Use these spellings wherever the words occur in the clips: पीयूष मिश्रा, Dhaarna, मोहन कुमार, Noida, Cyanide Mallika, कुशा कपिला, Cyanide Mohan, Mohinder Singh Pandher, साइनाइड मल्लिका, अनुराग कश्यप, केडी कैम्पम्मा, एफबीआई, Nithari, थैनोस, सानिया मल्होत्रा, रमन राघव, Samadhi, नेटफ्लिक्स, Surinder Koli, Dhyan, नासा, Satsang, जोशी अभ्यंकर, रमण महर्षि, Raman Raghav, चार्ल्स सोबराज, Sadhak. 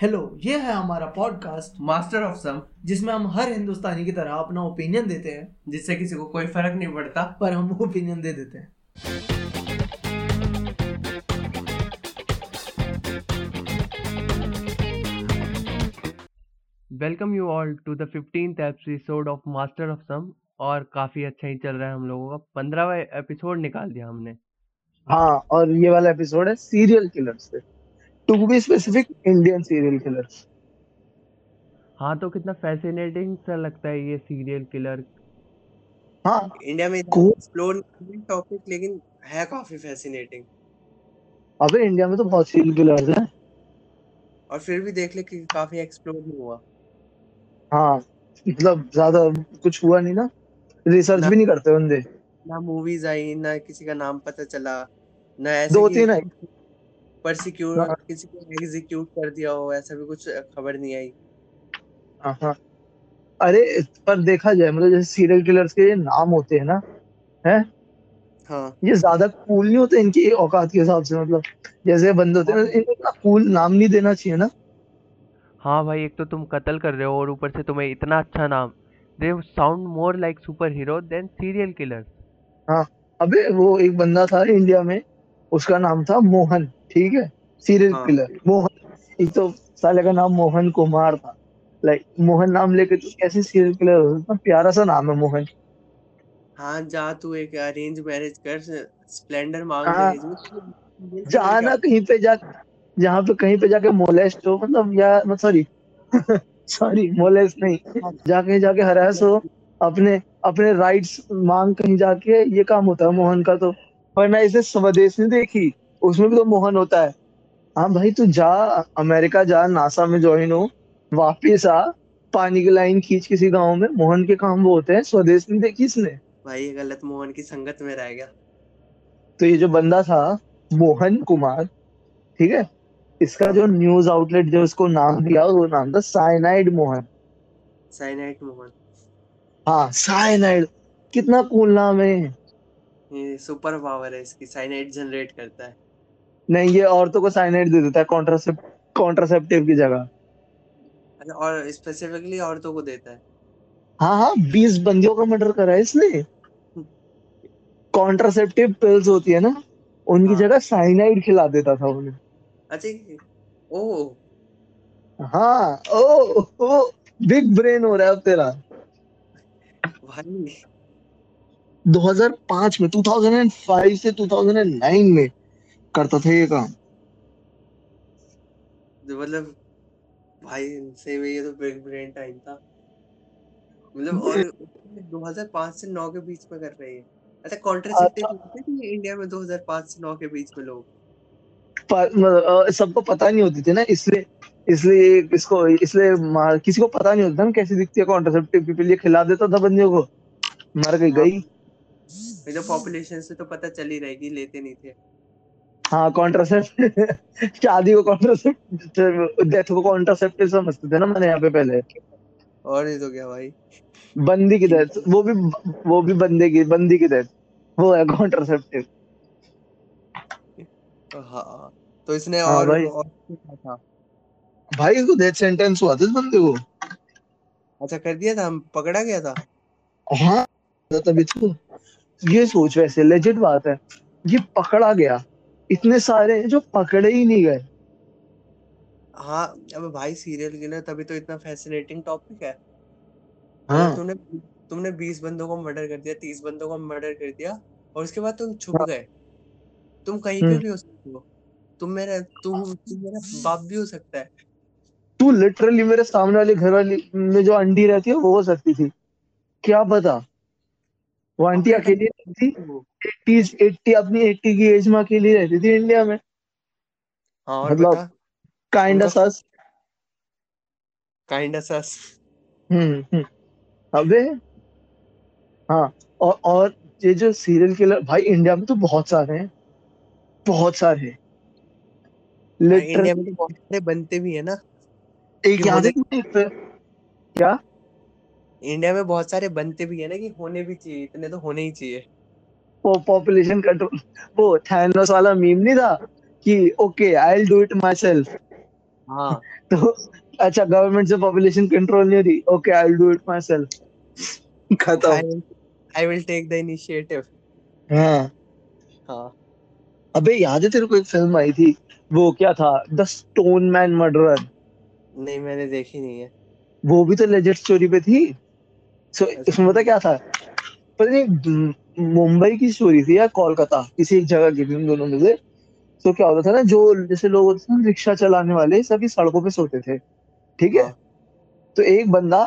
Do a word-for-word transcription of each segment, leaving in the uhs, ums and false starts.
Hello, ये है हमारा पॉडकास्ट मास्टर ऑफ सम, जिसमें हम हर हिंदुस्तानी की तरह अपना ओपिनियन देते हैं, जिससे किसी को कोई फर्क नहीं पड़ता, पर हम ओपिनियन दे देते हैं। Welcome you all to the fifteenth episode of master of some. और काफी अच्छा ही चल रहा है, हम लोगों का पंद्रहवां एपिसोड निकाल दिया हमने। हाँ, और ये वाला एपिसोड है सीरियल किलर्स से, to be specific Indian serial killers. हाँ, तो कितना फैसिनेटिंग सा लगता है ये सीरियल किलर। हाँ, इंडिया में एक्सप्लोर टॉपिक, लेकिन है काफी फैसिनेटिंग। अबे इंडिया में तो बहुत सीरियल किलर्स हैं, और फिर भी देख ले कि काफी एक्सप्लोर नहीं हुआ। हाँ, मतलब ज्यादा कुछ हुआ नहीं ना, रिसर्च भी नहीं करते बंदे, ना मूवीज आई, ना किसी का नाम पता चला, ना ऐसे दो तीन आई परसिक्यूट, किसी को एग्जीक्यूट कर दिया हो, ऐसा भी कुछ खबर नहीं आई। हाँ, अरे पर देखा जाए, मतलब जैसे सीरियल किलर्स के नाम होते हैं ना, हैं, हाँ, ये ज्यादा कूल नहीं होते इनकी औकात के हिसाब से। मतलब जैसे बंदे होते हैं, इनको इतना कूल नाम नहीं देना चाहिए ना। हाँ भाई, एक तो तुम कत्ल कर रहे हो और ऊपर से तुम्हें इतना अच्छा नाम। They sound more like super hero than serial killer. हाँ, अबे वो एक बंदा था इंडिया में, उसका नाम था मोहन, ठीक है, सीरियल हाँ, किलर मोहन। एक तो साले का नाम मोहन कुमार था, लाइक मोहन नाम लेके तो कैसे सीरियल किलर हो सकता है। प्यारा सा नाम है मोहन। हाँ, जा तू एक अरेंज मैरिज कर, स्प्लेंडर मांग दे, जा ना कहीं पे जा, जहाँ पे कहीं पे जाके मोलेस्ट हो, मतलब यार मत सॉरी सॉरी मोलेस्ट नहीं, जाके जाके हरास हो, अपने अपने राइट्स मांग कहीं जाके। ये काम होता है मोहन का। तो वरना इसे स्वदेश नहीं देखी, उसमें भी तो मोहन होता है। हाँ भाई, तू जा अमेरिका, जा नासा में ज्वाइन हो, वापिस आ, पानी की लाइन खींच किसी गाँव में। मोहन के काम वो होते हैं, स्वदेश नहीं देखी इसने। भाई ये गलत मोहन की संगत में रह गया। तो ये जो बंदा था मोहन कुमार, ठीक है, इसका जो न्यूज आउटलेट जो उसको नाम दिया, वो नाम था साइनाइड मोहन। साइनाइड मोहन, हाँ, साइनाइड कितना कूल नाम है। ये सुपर पावर है इसकी, साइनाइड जनरेट करता है। नहीं, ये औरतों को साइनाइड दे देता है कॉन्ट्रासेप्ट कॉन्ट्रासेप्टिव की जगह, और स्पेसिफिकली औरतों को देता है। हाँ हाँ, बीस बंदियों का मर्डर करा है इसने। कॉन्ट्रासेप्टिव पिल्स होती है ना, उनकी हाँ, जगह साइनाइड खिला देता था उन्हें। अच्छा, ओ हाँ, ओ ओ बिग ब्रेन हो रहा है अब तेरा भाई। दो हज़ार पाँच में, दो हज़ार पाँच से दो हज़ार नौ में करता था ये काम। मतलब भाई इनसे में ये तो बिग ब्रेन टाइम था, मतलब। और दो हज़ार पाँच से नौ के बीच में कर रहे हैं। अच्छा, कॉन्ट्रासेप्टिव इंडिया में दो हज़ार पाँच से नौ के बीच में लोग सबको पता नहीं होती थी ना, इसलिए इसलिए इसको इसलिए किसी को पता नहीं होता था कैसी दिखती है कॉन्ट्रासेप्टिव पीपल। ये खिला देता था बंदियों को, मर गई गई। तो पॉपुलेशन से तो पता चली रहेगी, लेते नहीं थे। हाँ, कॉन्ट्रासेप्ट शादी को कॉन्ट्रासेप्ट, डेथ को कॉन्ट्रासेप्टिव समझते थे ना मैंने यहाँ पे पहले। और नहीं तो क्या भाई, बंदी की डेथ, वो भी वो भी बंदे की बंदी की डेथ, वो है कॉन्ट्रासेप्टिव। हाँ, तो इसने और भाई, और था भाई, इसको डेथ सेंटेंस हुआ था इस बंदे को। अच्छा, कर दिया था, पकड़ा गया था। हाँ, तभी तो ये सोच, वैसे लेजिट बात है, ये पकड़ा गया। इतने सारे जो पकड़े ही नहीं गए। हाँ, अब भाई सीरियल किलर, तभी तो इतना फैसिनेटिंग टॉपिक है। हाँ, तुमने तुमने बीस बंदों को मर्डर कर दिया, तीस बंदों को मर्डर कर दिया, और उसके बाद तुम छुप गए। तुम कहीं पे भी हो सकते हो, तुम मेरा तुम मेरा बाप भी हो सकता है, तू लिटरली मेरे सामने वाले घर वाली में जो आंटी रहती है वो हो सकती थी, क्या पता। वो आंटी अकेली रहती थी, अस्सी अपनी अस्सी की एज में अकेली रहती थी इंडिया में। हाँ, मतलब kind of sus kind of sus hmm अबे हाँ। और और ये जो सीरियल किलर भाई इंडिया में तो बहुत सारे हैं, बहुत सारे इंडिया में बहुत सारे बनते भी है ना। एक याद है क्या, इंडिया में बहुत सारे बनते भी है ना, कि होने भी चाहिए, इतने तो होने ही चाहिए। वो पॉपुलेशन कंट्रोल, वो थैनोस वाला मीम नहीं था कि okay I will do it myself. हाँ तो अच्छा गवर्नमेंट से पॉपुलेशन कंट्रोल नहीं हो रही, okay I will do it myself, खत्म, I will take the initiative. हां हां अबे याद है तेरे को एक फिल्म आई थी वो क्या था द स्टोन मैन मर्डरर? नहीं मैंने देखी नहीं है। वो भी तो लेजेंड स्टोरी पे थी। सो so, इसमें पता क्या था, पता नहीं मुंबई की स्टोरी थी या कोलकाता, किसी एक जगह की थी दोनों में से। तो क्या होता था ना, जो जैसे लोग होते थे ना रिक्शा चलाने वाले, सभी सड़कों पे सोते थे, ठीक है? तो एक बंदा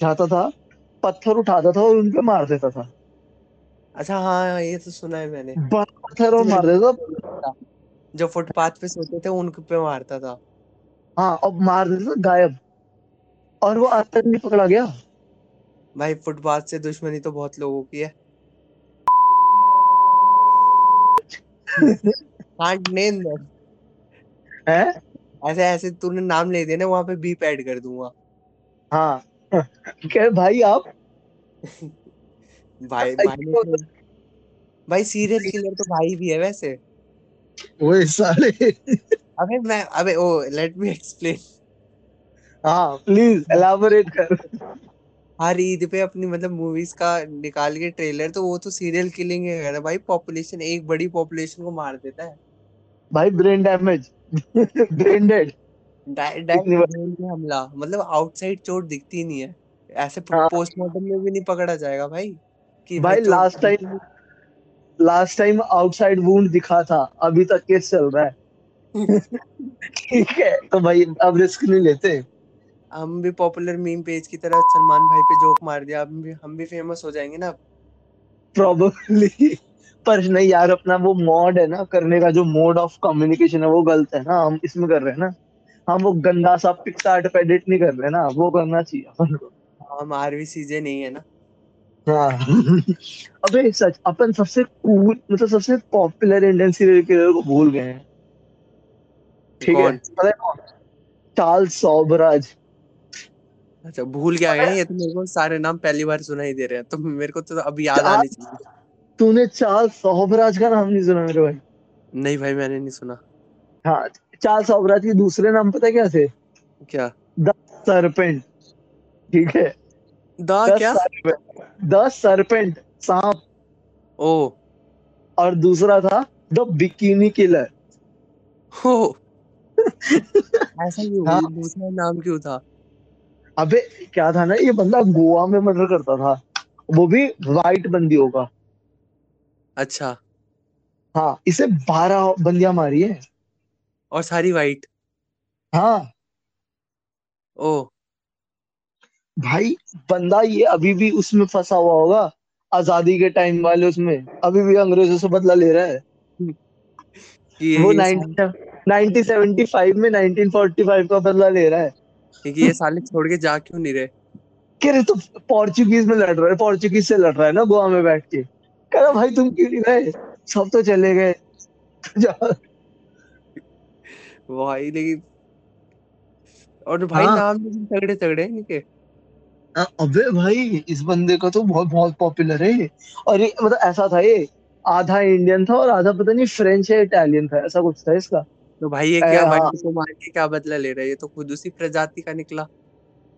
जाता था, पत्थर उठाता था और उन पे मार देता था। अच्छा हाँ ये तो सुना है मैंने, पत्थर और मार देता था। जो फुटपाथ पे सोते थे उन पे मारता था। हाँ और मार देता था गायब, और वो आज तक नहीं पकड़ा गया। भाई फुटपाथ से दुश्मनी तो बहुत लोगों की है। Can't name them. हैं? ऐसे ऐसे तूने नाम ले दिया ना, वहाँ पे बीप ऐड कर दूँगा। हाँ क्या भाई आप भाई भाई भाई सीरियल किलर तो भाई भी है वैसे। ओए साले अबे मैं अबे ओ लेट मी एक्सप्लेन। हाँ प्लीज एलाबोरेट कर। हर ईद पे अपनी मतलब मूवीज का निकाल के ट्रेलर, तो वो तो सीरियल किलिंग है यार भाई। पॉपुलेशन, एक बड़ी पॉपुलेशन को मार देता है भाई। ब्रेन डैमेज ब्रेन डेड हमला, मतलब आउटसाइड चोट दिखती नहीं है ऐसे। पोस्टमार्टम में भी नहीं पकड़ा जाएगा भाई कि भाई last time last time outside wound दिखा था, अभी तक केस चल रहा है। ठीक है तो भाई अब रिस्क नहीं लेते हम भी। पॉपुलर मीम पेज की तरह सलमान भाई पे जोक मार दिया, हम भी हम भी फेमस हो जाएंगे ना प्रॉब्लमली। पर नहीं यार, अपना वो मोड है ना करने का, जो मोड ऑफ कम्युनिकेशन है वो गलत है ना। हम इसमें कर रहे हैं ना, हम वो गंदा सा पिक्सार्ट एडिट नहीं कर रहे ना, वो करना चाहिए अपन को। हम आरवी सीजे नहीं है ना। हाँ अबे सच, अपन सबसे कूल मतलब सबसे पॉपुलर इंडियन सीरियल किलर को भूल गए हैं, ठीक है? पता है कौन? चार्ल्स सोबराज। अच्छा भूल गया है ये तो, मेरे को सारे नाम पहली बार सुनाई दे रहे हैं तो मेरे को तो अब याद आने चाहिए। तूने चार्ल्स सोबराज का नाम नहीं सुना मेरे भाई? नहीं भाई मैंने नहीं सुना। हाँ चार्ल्स सोबराज के दूसरे नाम पता क्या थे? क्या? द सरपेंट, ठीक है? द क्या? द सरपेंट, सांप। ओ और दूसरा था द बिकिनी किलर। हो ऐसा क्यों? दूसरा नाम क्यों था? अबे क्या था ना, ये बंदा गोवा में मर्डर करता था, वो भी वाइट बंदियों का। अच्छा हाँ इसे बारह बंदियां मारी है और सारी वाइट। हाँ ओ भाई बंदा ये अभी भी उसमें फंसा हुआ होगा, आजादी के टाइम वाले उसमें, अभी भी अंग्रेजों से बदला ले रहा है वो। नाइनटीन सेवेंटी फाइव में नाइनटीन फोर्टी फाइव का बदला ले रहा है कि ये साले छोड़ के जा क्यों नहीं रहे। कह रहे तो पोर्चुगीज में लड़ रहा है, पोर्चुगीज से लड़ रहा है ना गोवा में बैठ के। कह रहा भाई तुम क्यों नहीं रहे, सब तो चले गए भाई। लेकिन और भाई हाँ। नाम तगड़े तगड़े इनके। अबे भाई इस बंदे का तो बहुत बहुत पॉपुलर है। और ये मतलब ऐसा था, ये आधा इंडियन था और आधा पता नहीं फ्रेंच या इटालियन था, ऐसा कुछ था इसका। तो भाई ये क्या भाई को मार के क्या बदला ले रहा है, ये तो खुद उसी प्रजाति का निकला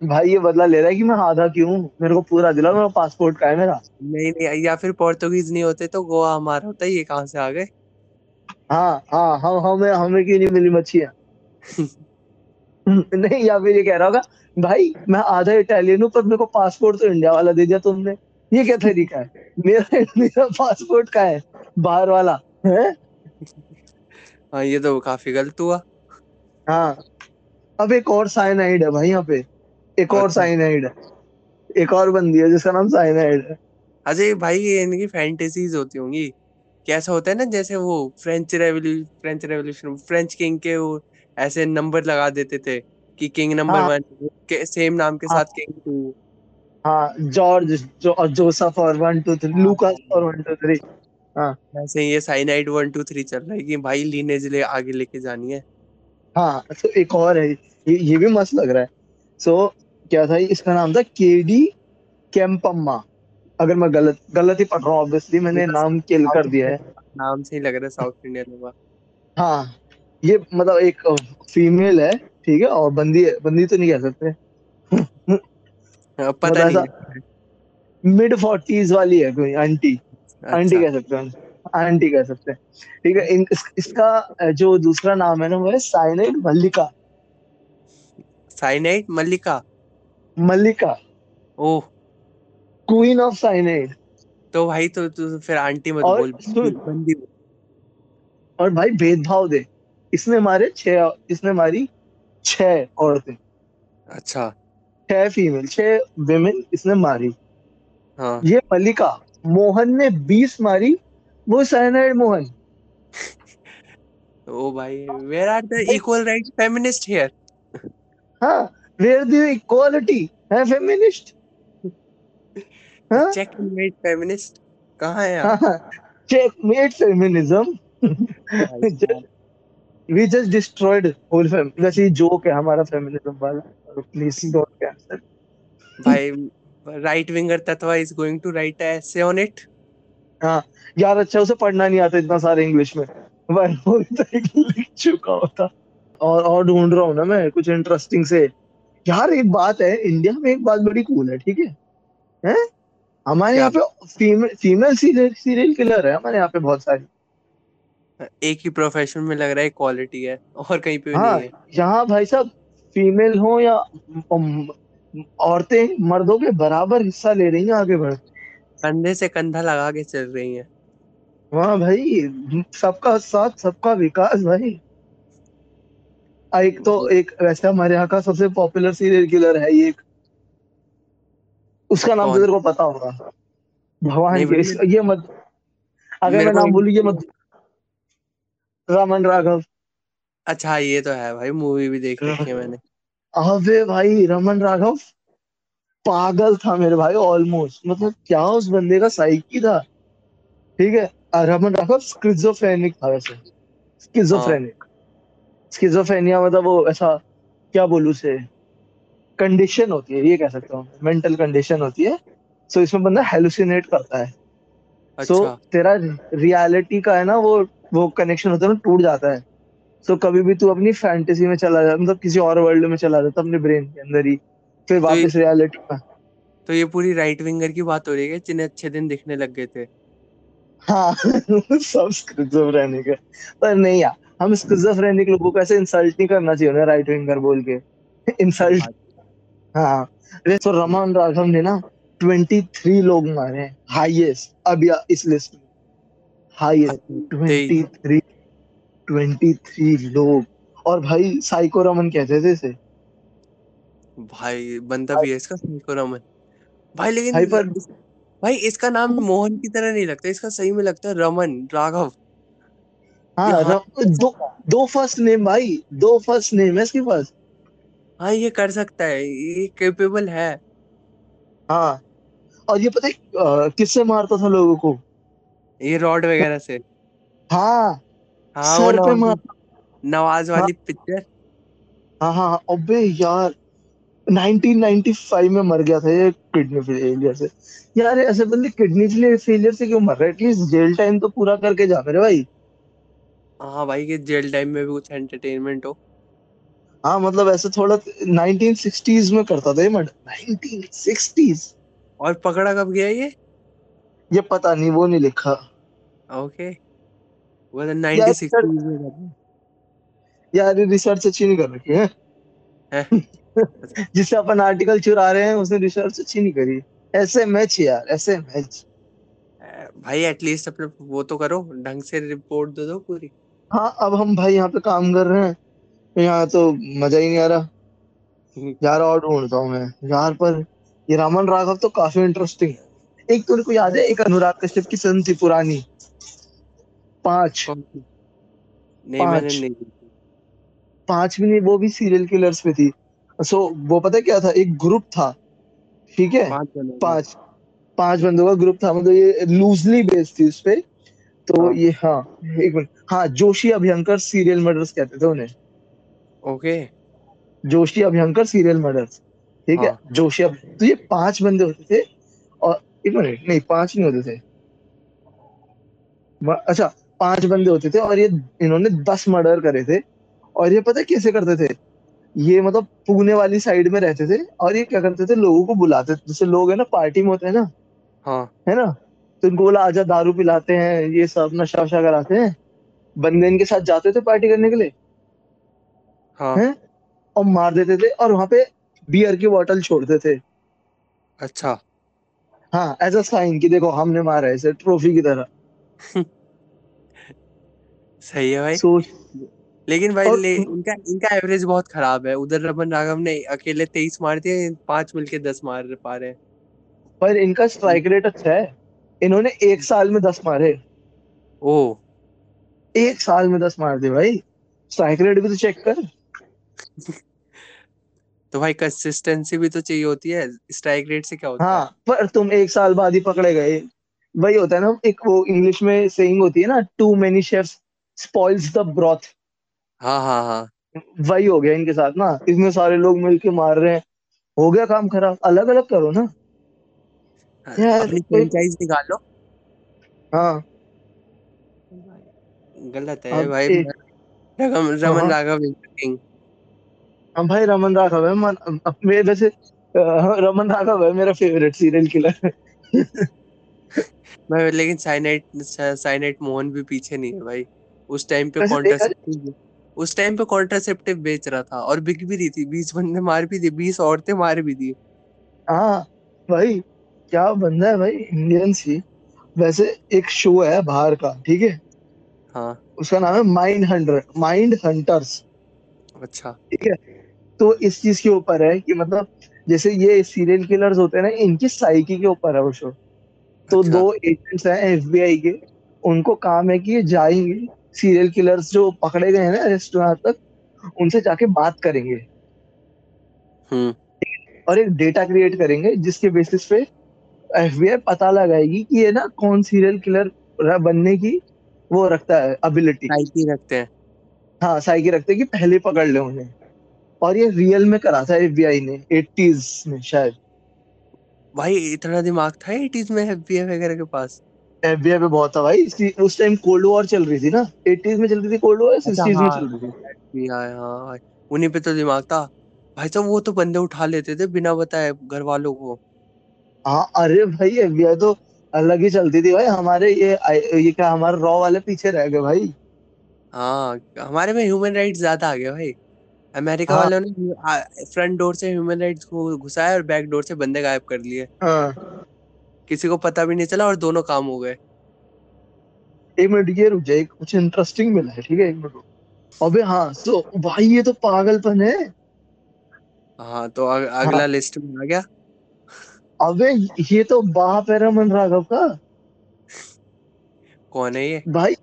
भाई। ये बदला ले रहा है कि मैं आधा क्यों हूं, मेरे को पूरा दिला, मेरा पासपोर्ट का है मेरा। नहीं नहीं, या फिर पोर्तुगीज नहीं होते तो गोवा हमारा होता, ये कहां से आ गए। हां हां हम हमें हमें क्यों नहीं मिली मच्छियां। नहीं या फिर ये कह रहा होगा भाई मैं आधा इटालियन हूं पर मेरे को पासपोर्ट तो इंडिया वाला दे दिया तुमने, ये क्या तरीका है, मेरा मेरा पासपोर्ट का है बाहर वाला है। हाँ ये तो काफी गलत हुआ। हाँ अब एक और साइनाइड है भाई यहाँ पे, एक और साइनाइड है, एक और बंदी है जिसका नाम साइनाइड है। अजय भाई ये इनकी फैंटेसीज होती होंगी। कैसा होता है ना, जैसे वो French revolution French revolution French king के वो ऐसे नंबर लगा देते थे कि किंग नंबर वन के सेम नाम के साथ किंग टू। हाँ जॉर्ज और जोसेफ और वन टू थ्री, लूकास और वन टू थ्री। हाँ वैसे ये साइनाइड वन टू थ्री चल रहा है कि भाई लीनेज ले आगे लेके जानी है। हाँ तो एक और है, ये ये भी मस्त लग रहा है। सो so, क्या था, इसका नाम था केडी कैम्पम्मा, अगर मैं गलत गलत ही पढ़ रहा हूँ ऑब्वियसली, मैंने नाम किल कर दिया है, नाम से ही लग रहा है साउथ इंडियन होगा। हाँ ये मतलब एक फीमेल है ठीक है, और बंदी बंदी तो नहीं कह सकते, पता नहीं, मिड फोर्टीज वाली है कोई आंटी, आंटी कह सकते हैं, आंटी कह सकते हैं, ठीक है। इस, इसका जो दूसरा नाम है ना वो है साइनाइड मल्लिका। साइनाइड मल्लिका Mallika oh, queen of cyanide. तो भाई तो, तो फिर आंटी मत और, बोल बंदी बोल। और भाई भेदभाव दे, इसने मारे छह, इसने मारी छह औरतें। अच्छा, छह फीमेल, छह विमेन इसने मारी। हाँ। ये मल्लिका मोहन ने बीस मारी, वो साइनाइड मोहन। ओ भाई, where are the equal rights feminist here? हाँ, where the equality है feminist? हाँ? Checkmate feminist कहाँ है आप? हाँ, checkmate feminism. We just destroyed whole fem. वैसे joke है हमारा feminism वाला, please don't cancel. भाई right winger Tatva is going to write a essay on it. हाँ यार, अच्छा उसे पढ़ना नहीं आता इतना सारे इंग्लिश में, वो लिख चुका होता। और और ढूंढ रहा हूँ ना मैं कुछ इंटरेस्टिंग से। यार एक बात है, इंडिया में एक बात बड़ी कूल है, ठीक है, हैं हमारे यहाँ पे फीमेल फीमेल सीरियल किलर है हमारे यहाँ पे बहुत सारी। एक ही प्रोफेशन में लग रहा है क्वालिटी है, और कहीं पे हाँ, नहीं है यहाँ भाई साहब। फीमेल हो या औरतें मर्दों के बराबर हिस्सा ले रही है, आगे बढ़ कंधे से कंधा लगा के चल रही है। वाह भाई, सबका साथ सबका विकास भाई। एक तो एक वैसे हमारे यहाँ का सबसे पॉपुलर सीरियल किलर है ये, उसका नाम तुझे को पता होगा, भगवान ये मत अगर मैं नाम बोलूं ये मत, रमन राघव। अच्छा ये तो है भाई, मूवी भी देख रखी है मैंने। अबे भाई रमन राघव पागल था मेरे भाई, ऑलमोस्ट, मतलब क्या उस बंदे का साइकी था, ठीक है। रमन राघव स्किज़ोफ्रेनिक था वैसे, स्किज़ोफ्रेनिक, स्किज़ोफ्रेनिया मतलब वो ऐसा क्या बोलूं से कंडीशन होती है, ये कह सकता हूँ मेंटल कंडीशन होती है। सो इसमें बंदा हेलुसिनेट करता है। अच्छा। सो तेरा रियलिटी का है ना वो वो कनेक्शन होता है ना, टूट जाता है। सो कभी भी तू अपनी फैंटेसी में चला जाता, मतलब किसी और वर्ल्ड में चला जाता अपने ब्रेन के अंदर ही, फिर वापस तो रियलिटी में। तो ये पूरी राइट विंगर की बात हो रही है जिन्हें अच्छे दिन दिखने लग गए थे। हाँ स्किज़ोफ्रेनिक है, पर नहीं यार हम स्किज़ोफ्रेनिक लोगों को ऐसे इंसल्ट नहीं करना चाहिए ना, राइट विंगर बोल के इंसल्ट। हाँ तो रमन राघव ने ना तेईस लोग मारे हैं हाईएस्ट, अब इस लिस्ट में हाईएस्ट तेईस तेईस लोग। और भाई साइको रमन कहते थे इसे, भाई बंदा भी है इसका साइको रमन भाई। लेकिन भाई, पर, भाई इसका नाम मोहन की तरह नहीं लगता, इसका सही में लगता है रमन राघव। हाँ, हाँ दो दो फर्स्ट नेम भाई, दो फर्स्ट नेम है इसके पास। हाँ ये कर सकता है, ये कैपेबल है। हाँ और ये पता है किससे मारता था लोगों को? ये रॉड वगैरह से। हाँ हाँ सर पे मारता, नवाज वाली पिक्चर। हाँ हाँ अबे यार उन्नीस सौ पचानवे में मर गया था ये किडनी फेलियर से। यार ऐसे बंदे किडनी फेलियर से क्यों मर रहे? एटलीस्ट जेल टाइम तो पूरा करके जा मेरे भाई। हाँ भाई कि जेल टाइम में भी कुछ एंटरटेनमेंट हो। हाँ मतलब ऐसे थोड़ा नाइनटीन सिक्सटीज़ में करता था ये मर्डर, नाइनटीन सिक्सटीज़। और पकड़ा कब गया ये? ये पता नहीं, वो नहीं लिखा। ओके वो नाइनटीन सिक्सटीज़ में था यार। ये रिसर्च अच्छी नहीं कर रखी है, है? जिससे अपन आर्टिकल चुरा रहे हैं उसने रिसर्च अच्छी नहीं करी। ऐसे मैच यार, ऐसे मैच भाई, एटलीस्ट अपने वो तो करो, ढंग से रिपोर्ट दे दो पूरी। हाँ अब हम भाई यहाँ पे काम कर रहे हैं, यहाँ तो मजा ही नहीं आ रहा यार। और ढूंढता हूँ मैं यार, पर ये रमन राघव तो काफी इंटरेस्टिंग है। एक तुमको याद है एक अनुराग कश्यप की फिल्म थी पुरानी, पांच नहीं पांच, मैंने नहीं पांच भी नहीं, वो भी सीरियल किलर्स पे थी। सो वो पता क्या था, एक ग्रुप था, ठीक है, पांच पांच बंदों का ग्रुप था, मतलब ये लूजली बेस्ड थी उस पे। तो ये हाँ एक मिनट, हाँ जोशी अभ्यंकर सीरियल मर्डर्स कहते थे उन्हें। Okay जोशी अभ्यंकर serial murders, ठीक है जोशी। अब तो ये पांच बंदे होते थे, और एक मिनट नहीं पांच नहीं होते थे, अच्छा पांच बंदे होते थे, और ये इन्होंने दस मर्डर करे थे। और ये पता कैसे करते थे, ये मतलब पुणे वाली साइड में रहते थे और ये क्या करते थे, लोगों को बुलाते थे, जैसे लोग है ना पार्टी में होते हैं ना, हाँ है ना, तो इनको बोला आजा, दारू पिलाते हैं, ये सब नशा वशा कराते हैं, बंदे इनके साथ जाते थे पार्टी करने के लिए, हाँ है? और मार देते थे और वहां पे बियर की बोतल छोड़ते थे, अच्छा हाँ, एज अ साइन कि देखो हमने मारा है इसे, ट्रॉफी की तरह। सही है भाई। सोच लेकिन भाई और... ले, इनका इनका एवरेज बहुत खराब है। उधर रमन राघव ने अकेले तेईस मार दिए, पांच मिलके दस मार पा रहे हैं, पर इनका स्ट्राइक रेट अच्छा है। इन्होंने एक साल में दस मारे, ओ एक साल में दस मार दिए भाई, स्ट्राइक रेट भी तो चेक कर। तो भाई कंसिस्टेंसी भी तो चाहिए होती है, स्ट्राइक रेट से क्या होता है? हाँ, पर तुम एक साल बाद ही पकड़े गए। वही होता है ना, एक वो इंग्लिश में सेइंग होती है ना, too many chefs spoils the broth. हाँ हाँ हाँ, वही हो गया इनके साथ ना, इसमें सारे लोग मिलके मार रहे हैं, हो गया काम खराब। अलग अलग करो ना यार, फ्रेंचाइज निकालो। हाँ गलत है भाई। रमन राघव किंग, हम भाई रमन राघव है मन, मेरे वैसे रमन राघव है मेरा फेवरेट सीरियल किलर। मैं लेकिन साइनाइड साइनाइड मोहन भी पीछे नहीं है भाई। उस टाइम पे कॉन्ट्रासेप्टिव उस टाइम पे कॉन्ट्रासेप्टिव बेच रहा था और बिक भी रही थी, बीस बंदे मार भी दिए, बीस औरतें मार भी दी। हां भाई क्या बंदा है भाई, इंडियन सी। वैसे एक शो है बाहर का, ठीक है, हाँ उसका नाम है माइंड हंटर, माइंड हंटर्स, अच्छा ठीक है। तो इस चीज के ऊपर है कि मतलब जैसे ये सीरियल किलर्स होते हैं ना, इनकी साइकी के ऊपर है वो शो। तो अच्छा। दो एजेंट्स हैं एफबीआई के, उनको काम है कि ये जाएंगे सीरियल किलर्स जो पकड़े गए हैं ना रेस्टोरेंट तक, उनसे जाके बात करेंगे, हम्म, और एक डेटा क्रिएट करेंगे जिसके बेसिस पे एफबीआई पता लगाएगी कि ये ना कौन सीरियल किलर बनने की वो रखता है एबिलिटी, साइकी रखते हैं, हाँ साइकी रखते हैं कि पहले पकड़ ले उन्हें। और ये रियल में करा था एफबीआई ने एटीज़ में शायद। भाई इतना दिमाग था एटीज़ में एफबीआई वगैरह के पास? एफबीआई पे बहुत था भाई, उस टाइम कोल्ड वॉर चल रही थी ना, एटीज़ में चल रही थी कोल्ड वॉर, सिक्सटीज़ में चल रही थी। एफबीआई हां, उन्हीं पे तो दिमाग था भाई साहब, वो तो बंदे उठा लेते थे बिना बताए घर वालों को। हाँ अरे भाई एफबीआई तो अलग ही चलती थी भाई। हमारे ये ये क्या, हमारे रॉ वाले पीछे रह गए भाई। हाँ हमारे में ह्यूमन राइट्स ज्यादा आ गया भाई। अमेरिका हाँ, वालों ने फ्रंट डोर से ह्यूमन राइट्स को घुसाया और बैक डोर से बंदे गायब कर लिए, हाँ किसी को पता भी नहीं चला और दोनों काम हो गए। एक मिनट ये रुक जाए, कुछ इंटरेस्टिंग मिला है, ठीक है एक मिनट। अबे हाँ सो भाई ये तो पागलपन है। हाँ तो अग, अगला हाँ, लिस्ट में आ गया। अबे ये तो बाप है रमन राघव का। कौन है ये भाई?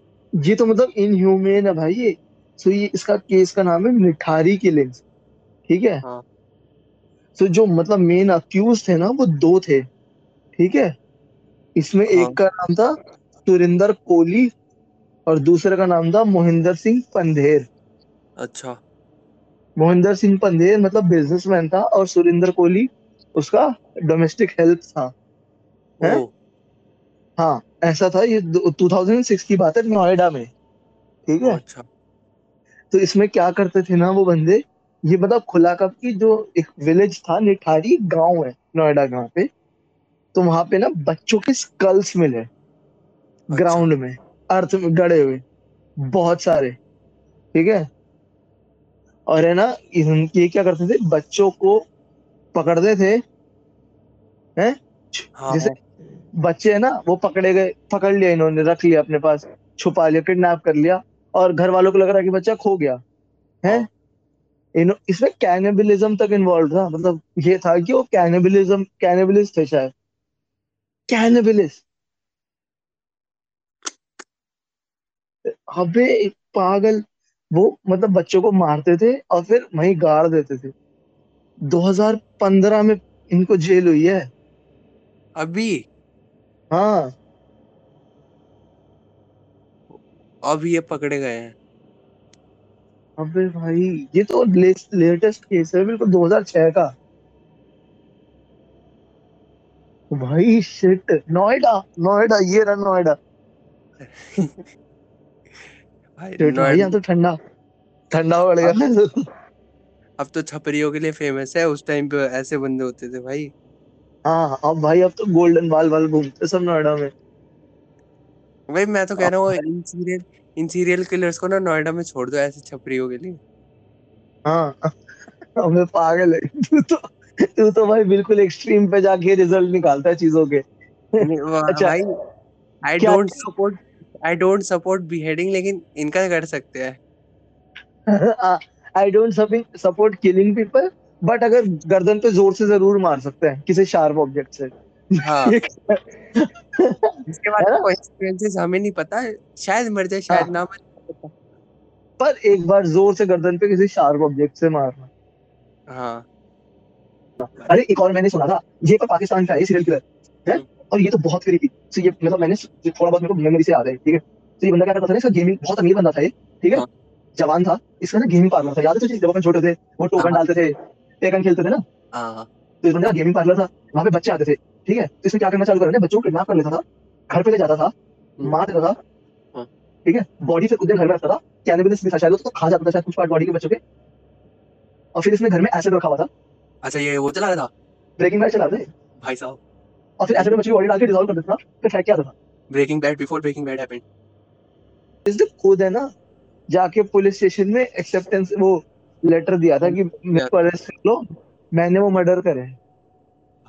ये तो मतलब इनह्यूमन है भाई ये। सो ये इसका केस का नाम है निठारी किलिंग्स, ठीक है। हाँ। सो जो मतलब मेन अक्यूज थे ना वो दो थे, ठीक है। इसमें हाँ, एक का नाम था सुरिंदर कोली और दूसरे का नाम था मोहिंदर सिंह पंधेर। अच्छा। मोहिंदर सिंह पंधेर मतलब बिजनेसमैन था और सुरिंदर कोली उसका डोमेस्टिक हेल्प था। हाँ ऐसा था। ये दो हज़ार छह की बात है, नोएडा में, ठीक है। अच्छा। तो इसमें क्या करते थे ना वो बंदे, ये मतलब खुला कब की जो एक विलेज था, निठारी गांव है नोएडा गांव पे, तो वहां पे ना बच्चों के स्कल्स मिले। अच्छा। ग्राउंड में अर्थ में गड़े हुए बहुत सारे, ठीक है। और है ना ये क्या करते थे, बच्चों को पकड़ते थे हैं। हाँ। जैसे बच्चे है ना वो पकड़े गए, पकड़ लिया इन्होंने, रख लिया अपने पास, छुपा लिया, किडनैप कर लिया और घर वालों को लग रहा है कि बच्चा खो गया है। इन इसमें कैनिबलिज्म तक इन्वॉल्व था, मतलब ये था कि वो कैनिबलिज्म कैनिबलिस्ट थे शायद, कैनिबलिस्ट। अबे पागल, वो मतलब बच्चों को मारते थे और फिर वहीं गाड़ देते थे। दो हज़ार पंद्रह में इनको जेल हुई है अभी। हाँ अब ये पकड़े गए हैं। अबे भाई ये तो ले, लेटेस्ट केस है बिल्कुल, दो हज़ार छह का भाई। शिट, नोएडा नोएडा ये रहा नोएडा। भाई यहाँ तो ठंडा ठंडा पड़ेगा। अब तो छपरियों के लिए फेमस है, उस टाइम पे ऐसे बंदे होते थे भाई। हाँ अब भाई अब तो गोल्डन बाल वाल घूमते सब नोएडा में। भाई मैं तो कह रहा हूँ इन सीरियल इन सीरियल किलर्स को ना नोएडा में छोड़ दो ऐसे छपरियों के लिए। हाँ हमें पागल है तू तो तू तो भाई बिल्कुल एक्सट्रीम पे जाके रिजल्ट निकालता है चीजों के। अच्छा भाई I don't support I don't support beheading, लेकिन इनका कर सकते हैं। I don't support killing people, but अगर गर्दन पे जोर से जरूर मार सकते हैं किसी शार्प ऑब्जेक्ट से। हाँ इसके बाद कॉन्सिक्वेंसेस हमें नहीं पता, शायद मर जाए शायद ना मरे, पर एक बार जोर से गर्दन पे किसी शार्प ऑब्जेक्ट से मारना। हाँ अरे एक और मैंने सुना था, ये तो पाकिस्तान का है सीरियल किलर है, और ये तो बहुत क्रीपी। सो ये मतलब मैंने थोड़ा बहुत मेरे को मेमोरी से याद है, ठीक है। तो ये बंदा क्या करता था ना, इसका गेमिंग बहुत अमीर बंदा था ये, ठीक है, जवान था, इसका ना गेमिंग पार्लर था, याद है तुझे? जब अपन छोटे थे वो टोकन डालते थे, टेकन खेलते थे ना, तो इस बंदे का गेमिंग पार्लर था, वहाँ पे बच्चे आते थे, ठीक है। तो इसमें क्या करना चालू कर रहे बच्चों को किडनैप कर लेता था, घर पे ले जाता था, मार देता था, ठीक है, बॉडी से कुछ दिन घर में रखता था, कैनबिस में शायद खा जाता था शायद कुछ पार्ट बॉडी के बच्चों के, और फिर इसने घर में एसिड रखा हुआ था। अच्छा ये वो चला रहा था ब्रेकिंग बैड चला रहा था भाई साहब, और फिर एसिड में बच्चे को बॉडी डाल के डिसॉल्व कर देता था, फिर फेंक दिया था। Breaking bad before breaking bad happened is the खुद है ना, जाके पुलिस स्टेशन में एक्सेप्टेंस वो लेटर दिया था कि मेरे को अरेस्ट कर लो, मैंने वो मर्डर करे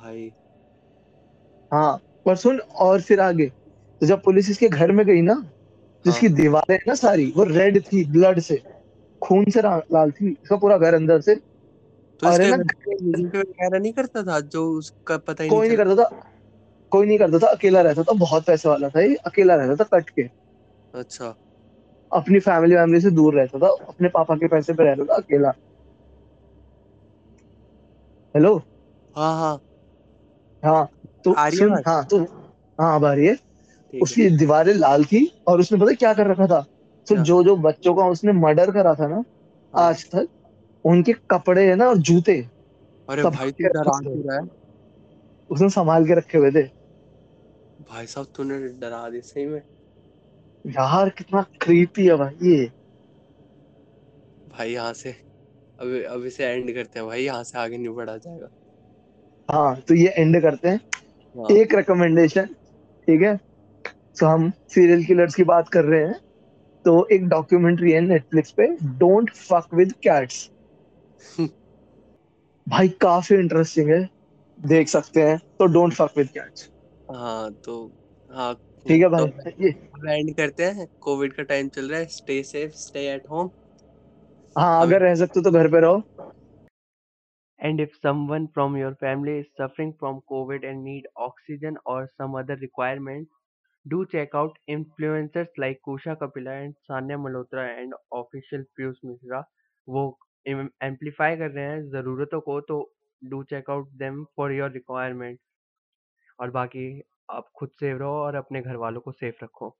भाई। हाँ पर सुन, और फिर आगे तो जब पुलिस इसके घर में गई ना, जिसकी दीवारें ना सारी वो रेड थी, ब्लड से खून से लाल थी, इसका पूरा घर अंदर से। तो इसके वगैरह नहीं करता था जो उसका पता ही कोई नहीं करता था, कोई नहीं करता था, अकेला रहता था, बहुत पैसे वाला था ये, अकेला रहता था कट के। अच्छा अपनी फैमिली फैमिली से दूर रहता था, अपने पापा के पैसे पे रहता था अकेला। हेलो हाँ हाँ हाँ तो हाँ तो हाँ बारी है, उसकी दीवारें लाल थी, और उसने पता क्या कर रखा था, तो जो जो बच्चों का उसने मर्डर करा था ना आज तक, उनके कपड़े है ना और जूते अरे भाई डरा उसने संभाल के रखे हुए थे। भाई साहब तूने डरा दिया सही में यार, कितना क्रीपी है भाई ये। भाई यहाँ से अब अब इसे एंड करते हैं भाई, यहाँ से आगे नहीं बढ़ा जाएगा। हाँ तो ये एंड करते हैं, एक रिकमेंडेशन, ठीक है। तो हम सीरियल किलर्स की बात कर रहे हैं, तो एक डॉक्यूमेंट्री है नेटफ्लिक्स पे, डोंट फक विद कैट्स, भाई काफी इंटरेस्टिंग है, देख सकते हैं। तो डोंट फक विद कैट्स। हाँ तो हाँ ठीक है भाई, तो ये एंड करते हैं। कोविड का टाइम चल रहा है, stay safe, stay at home. हाँ अगर रह सकते हो तो घर पे रहो। And if someone from your family is suffering from Covid and need oxygen और some other requirements, do check out influencers like Kusha Kapila and Sania Malhotra and official Piyush Mishra, वो amplify कर रहे हैं ज़रूरतों को, तो do check out them for your requirement। और बाकी आप खुद सेफ रहो और अपने घर वालों को सेफ रखो।